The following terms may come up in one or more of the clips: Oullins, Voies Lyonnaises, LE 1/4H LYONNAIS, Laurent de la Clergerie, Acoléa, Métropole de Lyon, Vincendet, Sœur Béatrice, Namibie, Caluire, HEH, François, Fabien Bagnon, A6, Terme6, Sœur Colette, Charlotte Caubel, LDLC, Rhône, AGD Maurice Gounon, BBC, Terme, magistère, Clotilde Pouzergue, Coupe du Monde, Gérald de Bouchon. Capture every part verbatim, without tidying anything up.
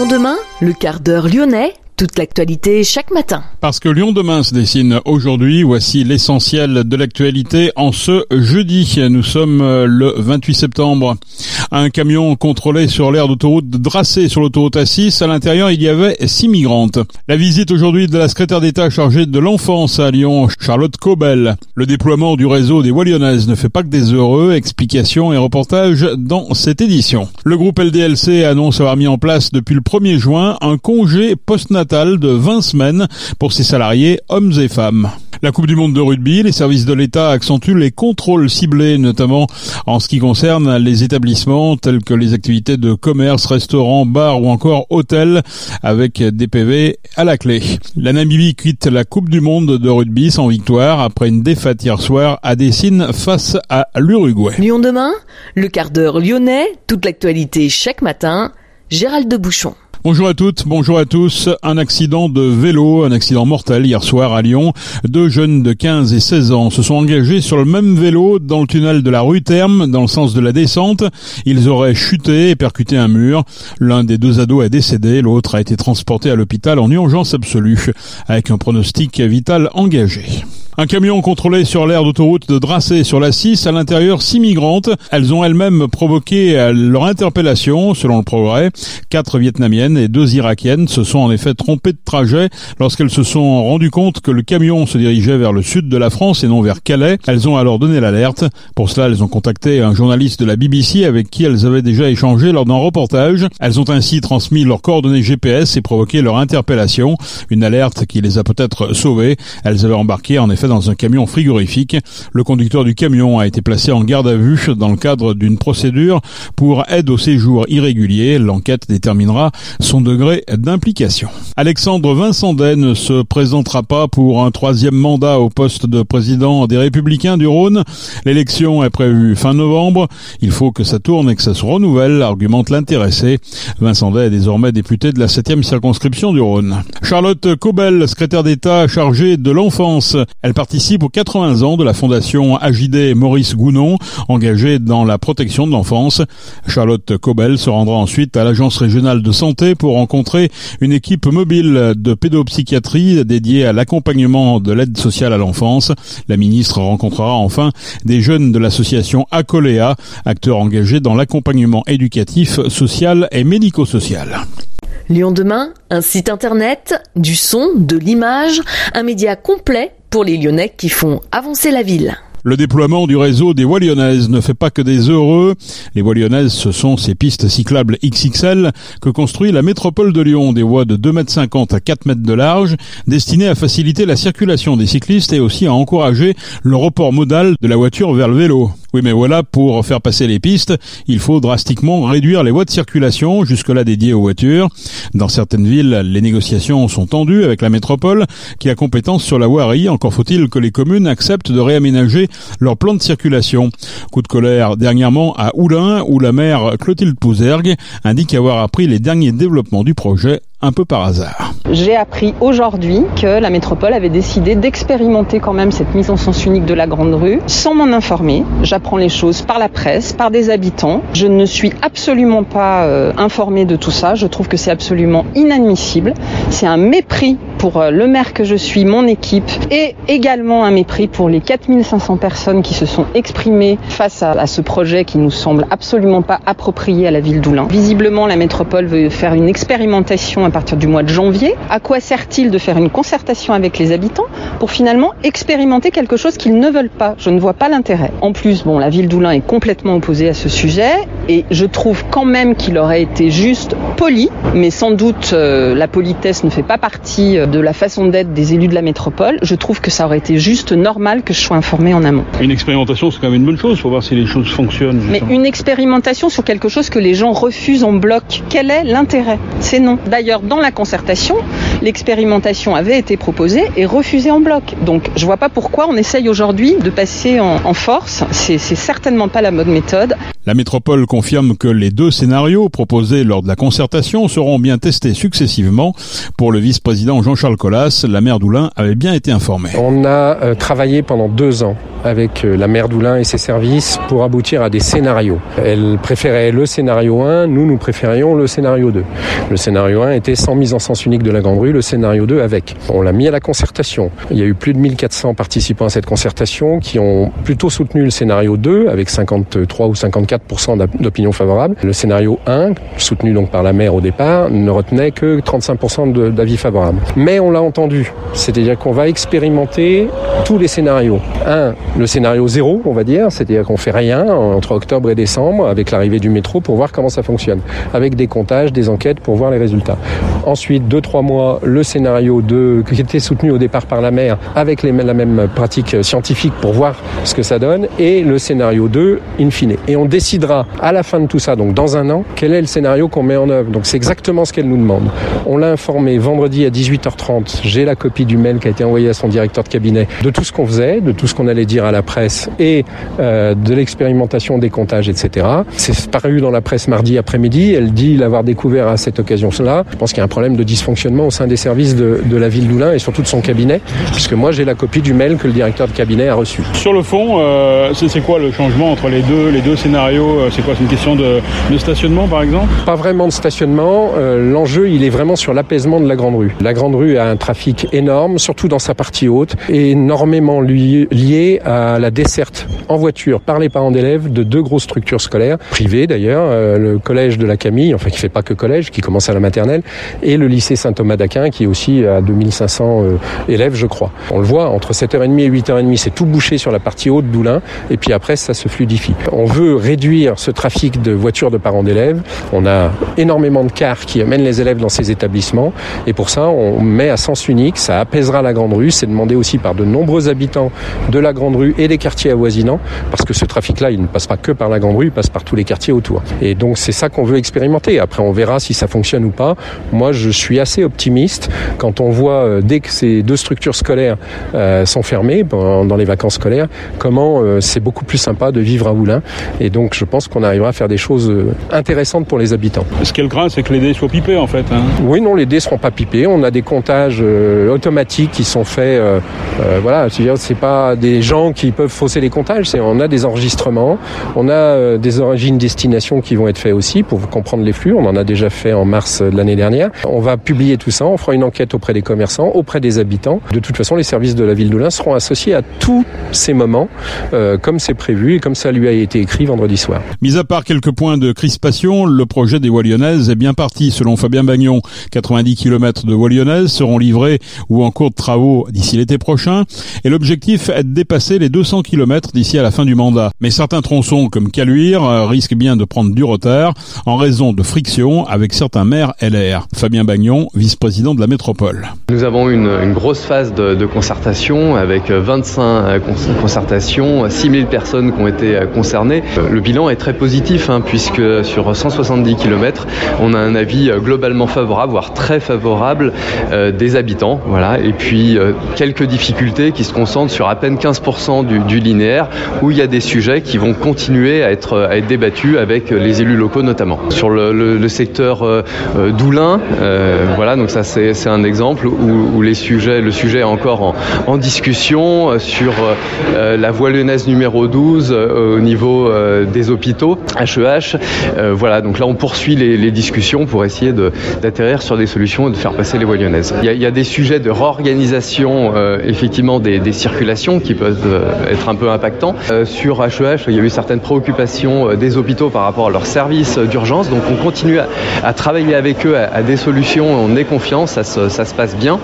Lyon demain, le quart d'heure lyonnais, toute l'actualité chaque matin. Parce que Lyon demain se dessine aujourd'hui, voici l'essentiel de l'actualité en ce jeudi. Nous sommes le vingt-huit septembre. Un camion contrôlé sur l'aire d'autoroute Dracé sur l'autoroute A six. À l'intérieur, il y avait six migrantes. La visite aujourd'hui de la secrétaire d'État chargée de l'enfance à Lyon, Charlotte Caubel. Le déploiement du réseau des Voies Lyonnaises ne fait pas que des heureux. Explications et reportages dans cette édition. Le groupe L D L C annonce avoir mis en place depuis le premier juin un congé postnatal de vingt semaines pour ses salariés, hommes et femmes. La Coupe du Monde de rugby, les services de l'État accentuent les contrôles ciblés, notamment en ce qui concerne les établissements tels que les activités de commerce, restaurants, bars ou encore hôtels, avec des P V à la clé. La Namibie quitte la Coupe du Monde de rugby sans victoire après une défaite hier soir à Dessine face à l'Uruguay. Lyon demain, le quart d'heure lyonnais, toute l'actualité chaque matin, Gérald de Bouchon. Bonjour à toutes, bonjour à tous. Un accident de vélo, un accident mortel hier soir à Lyon. Deux jeunes de quinze et seize ans se sont engagés sur le même vélo dans le tunnel de la rue Terme, dans le sens de la descente. Ils auraient chuté et percuté un mur. L'un des deux ados est décédé, l'autre a été transporté à l'hôpital en urgence absolue, avec un pronostic vital engagé. Un camion contrôlé sur l'aire d'autoroute de Dracé sur l'A six, à l'intérieur six migrantes. Elles ont elles-mêmes provoqué leur interpellation, selon le Progrès. Quatre Vietnamiennes et deux Irakiennes se sont en effet trompées de trajet lorsqu'elles se sont rendues compte que le camion se dirigeait vers le sud de la France et non vers Calais. Elles ont alors donné l'alerte. Pour cela, elles ont contacté un journaliste de la B B C avec qui elles avaient déjà échangé lors d'un reportage. Elles ont ainsi transmis leurs coordonnées G P S et provoqué leur interpellation. Une alerte qui les a peut-être sauvées. Elles avaient embarqué en effet dans un camion frigorifique. Le conducteur du camion a été placé en garde à vue dans le cadre d'une procédure pour aide au séjour irrégulier. L'enquête déterminera son degré d'implication. Alexandre Vincendet ne se présentera pas pour un troisième mandat au poste de président des Républicains du Rhône. L'élection est prévue fin novembre. Il faut que ça tourne et que ça se renouvelle, argumente l'intéressé. Vincendet est désormais député de la septième circonscription du Rhône. Charlotte Caubel, secrétaire d'État chargée de l'enfance. Elle participe aux quatre-vingts ans de la fondation A G D Maurice Gounon, engagée dans la protection de l'enfance. Charlotte Caubel se rendra ensuite à l'Agence régionale de santé pour rencontrer une équipe mobile de pédopsychiatrie dédiée à l'accompagnement de l'aide sociale à l'enfance. La ministre rencontrera enfin des jeunes de l'association Acoléa, acteurs engagés dans l'accompagnement éducatif, social et médico-social. Lyon demain, un site internet, du son, de l'image, un média complet pour les Lyonnais qui font avancer la ville. Le déploiement du réseau des Voies Lyonnaises ne fait pas que des heureux. Les Voies Lyonnaises, ce sont ces pistes cyclables X X L que construit la Métropole de Lyon. Des voies de deux mètres cinquante à quatre mètres de large, destinées à faciliter la circulation des cyclistes et aussi à encourager le report modal de la voiture vers le vélo. Oui, mais voilà, pour faire passer les pistes, il faut drastiquement réduire les voies de circulation, jusque-là dédiées aux voitures. Dans certaines villes, les négociations sont tendues avec la Métropole, qui a compétence sur la voirie. Encore faut-il que les communes acceptent de réaménager leur plan de circulation. Coup de colère dernièrement à Oullins, où la maire Clotilde Pouzergue indique avoir appris les derniers développements du projet un peu par hasard. J'ai appris aujourd'hui que la métropole avait décidé d'expérimenter quand même cette mise en sens unique de la grande rue sans m'en informer. J'apprends les choses par la presse, par des habitants. Je ne suis absolument pas euh, informée de tout ça. Je trouve que c'est absolument inadmissible. C'est un mépris pour euh, le maire que je suis, mon équipe, et également un mépris pour les quatre mille cinq cents personnes qui se sont exprimées face à, à ce projet qui nous semble absolument pas approprié à la ville d'Oullins. Visiblement, la métropole veut faire une expérimentation à partir du mois de janvier. À quoi sert-il de faire une concertation avec les habitants pour finalement expérimenter quelque chose qu'ils ne veulent pas? Je ne vois pas l'intérêt. En plus, bon, la ville d'Oullins est complètement opposée à ce sujet et je trouve quand même qu'il aurait été juste poli, mais sans doute euh, la politesse ne fait pas partie de la façon d'être des élus de la métropole. Je trouve que ça aurait été juste normal que je sois informée en amont. Une expérimentation, c'est quand même une bonne chose, il faut voir si les choses fonctionnent. Justement. Mais une expérimentation sur quelque chose que les gens refusent en bloc, quel est l'intérêt? C'est non. D'ailleurs, dans la concertation, l'expérimentation avait été proposée et refusée en bloc. Donc je vois pas pourquoi on essaye aujourd'hui de passer en, en force. C'est, c'est certainement pas la bonne méthode. La métropole confirme que les deux scénarios proposés lors de la concertation seront bien testés successivement. Pour le vice-président Jean-Charles Kohlhaas, la maire d'Oullins avait bien été informée. On a euh, travaillé pendant deux ans avec euh, la maire d'Oullins et ses services pour aboutir à des scénarios. Elle préférait le scénario un, nous nous préférions le scénario deux. Le scénario un était sans mise en sens unique de la Grande Rue, le scénario deux avec. On l'a mis à la concertation. Il y a eu plus de mille quatre cents participants à cette concertation qui ont plutôt soutenu le scénario deux avec cinquante-trois ou cinquante-quatre pour cent d'opinions favorables. Le scénario un, soutenu donc par la maire au départ, ne retenait que trente-cinq pour cent de, d'avis favorables. Mais on l'a entendu, c'est-à-dire qu'on va expérimenter tous les scénarios. Un, le scénario zéro, on va dire, c'est-à-dire qu'on fait rien entre octobre et décembre avec l'arrivée du métro pour voir comment ça fonctionne, avec des comptages, des enquêtes pour voir les résultats. Ensuite, deux trois mois, le scénario deux qui était soutenu au départ par la maire avec les, la même pratique scientifique pour voir ce que ça donne, et le scénario deux in fine. Et on décidera à la fin de tout ça, donc dans un an, quel est le scénario qu'on met en œuvre. Donc c'est exactement ce qu'elle nous demande. On l'a informé vendredi à dix-huit heures trente, j'ai la copie du mail qui a été envoyé à son directeur de cabinet de tout ce qu'on faisait, de tout ce qu'on allait dire à la presse et euh, de l'expérimentation des comptages, et cetera. C'est paru dans la presse mardi après-midi, elle dit l'avoir découvert à cette occasion-là. Je pense qu'il y a un problème de dysfonctionnement au sein des services de, de la ville d'Oullins et surtout de son cabinet, puisque moi j'ai la copie du mail que le directeur de cabinet a reçu. Sur le fond, euh, c'est, c'est quoi le changement entre les deux, les deux scénarios? C'est quoi, c'est une question de, de stationnement par exemple? Pas vraiment de stationnement, euh, l'enjeu il est vraiment sur l'apaisement de la Grande Rue. La Grande Rue a un trafic énorme, surtout dans sa partie haute, et énormément li- lié à la desserte en voiture par les parents d'élèves de deux grosses structures scolaires, privées d'ailleurs, euh, le collège de la Camille, enfin qui fait pas que collège, qui commence à la maternelle, et le lycée Saint-Thomas d'Aquin qui est aussi à deux mille cinq cents euh, élèves je crois. On le voit, entre sept heures trente et huit heures trente c'est tout bouché sur la partie haute d'Oullins, et puis après ça se fluidifie. On veut réduire ce trafic de voitures de parents d'élèves, on a énormément de cars qui amènent les élèves dans ces établissements, et pour ça on met à sens unique, ça apaisera la Grande Rue, c'est demandé aussi par de nombreux habitants de la Grande Rue et des quartiers avoisinants, parce que ce trafic-là il ne passe pas que par la Grande Rue, il passe par tous les quartiers autour. Et donc c'est ça qu'on veut expérimenter, après on verra si ça fonctionne ou pas. Moi je suis assez optimiste quand on voit dès que ces deux structures scolaires euh, sont fermées dans les vacances scolaires, comment euh, c'est beaucoup plus sympa de vivre à Oullins, et donc je pense qu'on arrivera à faire des choses intéressantes pour les habitants. Ce qu'elle craint c'est que les dés soient pipés en fait, hein. Oui, non, les dés seront pas pipés, on a des comptages euh, automatiques qui sont faits, euh, euh, voilà, c'est-à-dire c'est pas des gens qui peuvent fausser les comptages, c'est, on a des enregistrements, on a euh, des origines destinations qui vont être faits aussi pour comprendre les flux, on en a déjà fait en mars de l'année dernière. On va publier tout ça, on fera une enquête auprès des commerçants, auprès des habitants. De toute façon, les services de la ville d'Oullins seront associés à tous ces moments, euh, comme c'est prévu et comme ça lui a été écrit vendredi soir. Mis à part quelques points de crispation, le projet des Voies Lyonnaises est bien parti. Selon Fabien Bagnon, quatre-vingt-dix kilomètres de Voies Lyonnaises seront livrés ou en cours de travaux d'ici l'été prochain, et l'objectif est de dépasser les deux cents kilomètres d'ici à la fin du mandat. Mais certains tronçons, comme Caluire, risquent bien de prendre du retard en raison de frictions avec certains maires L R. Fabien Bagnon, vice-président de la métropole. Nous avons une, une grosse phase de, de concertation avec vingt-cinq concertations, six mille personnes qui ont été concernées. Le bilan est très positif hein, puisque sur cent soixante-dix kilomètres, on a un avis globalement favorable, voire très favorable euh, des habitants. Voilà. Et puis euh, quelques difficultés qui se concentrent sur à peine quinze pour cent du, du linéaire, où il y a des sujets qui vont continuer à être, à être débattus avec les élus locaux notamment. Sur le, le, le secteur euh, d'Oullins, euh, voilà, donc ça c'est, c'est un exemple où, où les sujets, le sujet est encore en, en discussion sur euh, la voie lyonnaise numéro douze euh, au niveau euh, des hôpitaux, H E H. Euh, voilà, donc là on poursuit les, les discussions pour essayer de, d'atterrir sur des solutions et de faire passer les voies lyonnaises. Il y a, il y a des sujets de réorganisation euh, effectivement des, des circulations qui peuvent euh, être un peu impactants. Euh, sur H E H, il y a eu certaines préoccupations des hôpitaux par rapport à leurs services d'urgence, donc on continue à, à travailler avec eux à, à des solutions, on est confiant, ça se, ça se passe bien.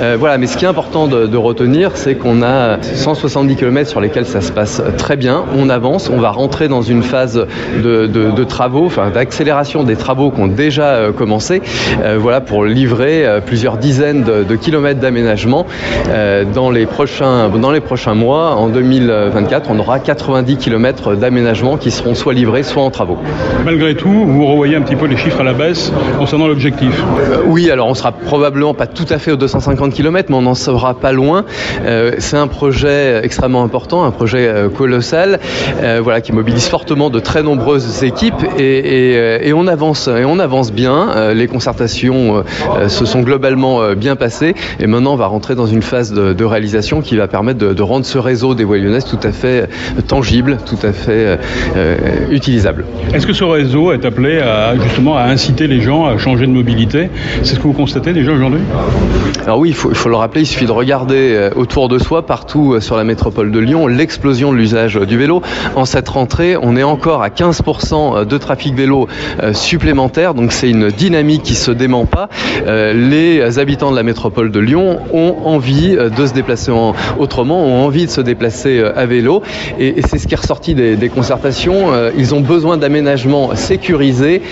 Euh, voilà, mais ce qui est important de, de retenir, c'est qu'on a cent soixante-dix kilomètres sur lesquels ça se passe très bien, on avance, on va rentrer dans une phase de, de, de travaux, enfin d'accélération des travaux qui ont déjà euh, commencé, euh, voilà, pour livrer euh, plusieurs dizaines de, de kilomètres d'aménagement euh, dans les prochains, dans les prochains mois. En deux mille vingt-quatre, on aura quatre-vingt-dix kilomètres d'aménagement qui seront soit livrés, soit en travaux. Malgré tout, vous revoyez un petit peu les chiffres à la baisse concernant l'objectif. Euh, oui, alors on sera probablement pas tout à fait aux deux cent cinquante kilomètres, mais on n'en sera pas loin. Euh, c'est un projet extrêmement important, un projet euh, colossal, euh, voilà, qui mobilise fortement de très nombreuses équipes et, et, et on avance et on avance bien. Les concertations se sont globalement bien passées et maintenant on va rentrer dans une phase de, de réalisation qui va permettre de, de rendre ce réseau des Voies lyonnaises tout à fait tangible, tout à fait euh, utilisable. Est-ce que ce réseau est appelé à, justement à inciter les gens à changer de mobilité? C'est ce que vous constatez déjà aujourd'hui? Alors oui, il faut, faut le rappeler, il suffit de regarder autour de soi, partout sur la métropole de Lyon, l'explosion de l'usage du vélo. En cette rentrée, on est encore à quinze pour cent de trafic vélo supplémentaire, donc c'est une dynamique qui ne se dément pas. Les habitants de la métropole de Lyon ont envie de se déplacer autrement, ont envie de se déplacer à vélo et c'est ce qui est ressorti des, des concertations. Ils ont besoin d'aménagements sécurisés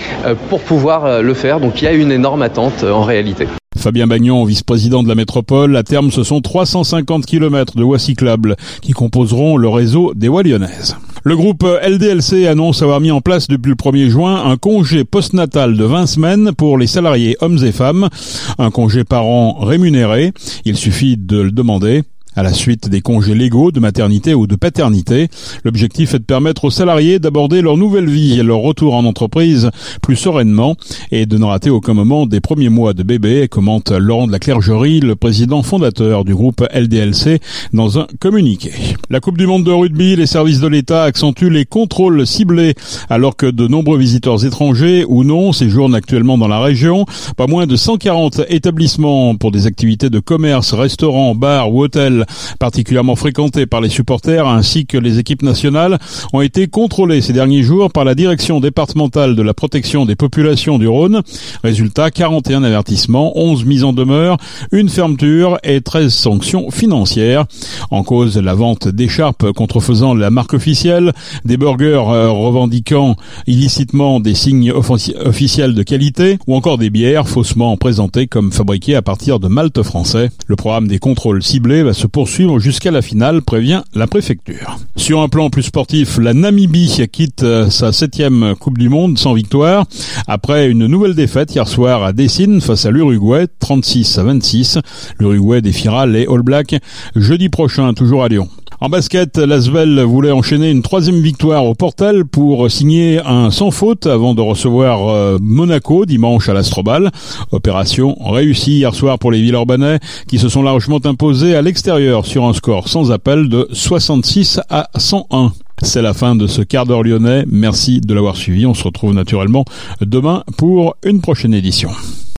pour pouvoir le faire, donc il y a une énorme attente en réalité. Fabien Bagnon, vice-président de la métropole, à terme ce sont trois cent cinquante kilomètres de voies cyclables qui composeront le réseau des voies lyonnaises. Le groupe L D L C annonce avoir mis en place depuis le premier juin un congé postnatal de vingt semaines pour les salariés hommes et femmes, un congé parent rémunéré, il suffit de le demander. À la suite des congés légaux de maternité ou de paternité, l'objectif est de permettre aux salariés d'aborder leur nouvelle vie et leur retour en entreprise plus sereinement et de ne rater aucun moment des premiers mois de bébé, commente Laurent de la Clergerie, le président fondateur du groupe L D L C, dans un communiqué. La Coupe du Monde de rugby, les services de l'État accentuent les contrôles ciblés alors que de nombreux visiteurs étrangers ou non séjournent actuellement dans la région. Pas moins de cent quarante établissements pour des activités de commerce, restaurants, bars ou hôtels particulièrement fréquentés par les supporters ainsi que les équipes nationales ont été contrôlés ces derniers jours par la direction départementale de la protection des populations du Rhône. Résultat, quarante et un avertissements, onze mises en demeure, une fermeture et treize sanctions financières. En cause, la vente d'écharpes contrefaisant la marque officielle, des burgers revendiquant illicitement des signes officiels de qualité ou encore des bières faussement présentées comme fabriquées à partir de malt français. Le programme des contrôles ciblés va se poursuivre jusqu'à la finale, prévient la préfecture. Sur un plan plus sportif, la Namibie quitte sa septième Coupe du Monde sans victoire après une nouvelle défaite hier soir à Dessine face à l'Uruguay, trente-six à vingt-six. L'Uruguay défiera les All Blacks jeudi prochain, toujours à Lyon. En basket, l'Asvel voulait enchaîner une troisième victoire au Portal pour signer un sans faute avant de recevoir Monaco dimanche à l'Astrobal. Opération réussie hier soir pour les Villeurbanais qui se sont largement imposés à l'extérieur sur un score sans appel de soixante-six à cent un. C'est la fin de ce quart d'heure lyonnais. Merci de l'avoir suivi. On se retrouve naturellement demain pour une prochaine édition.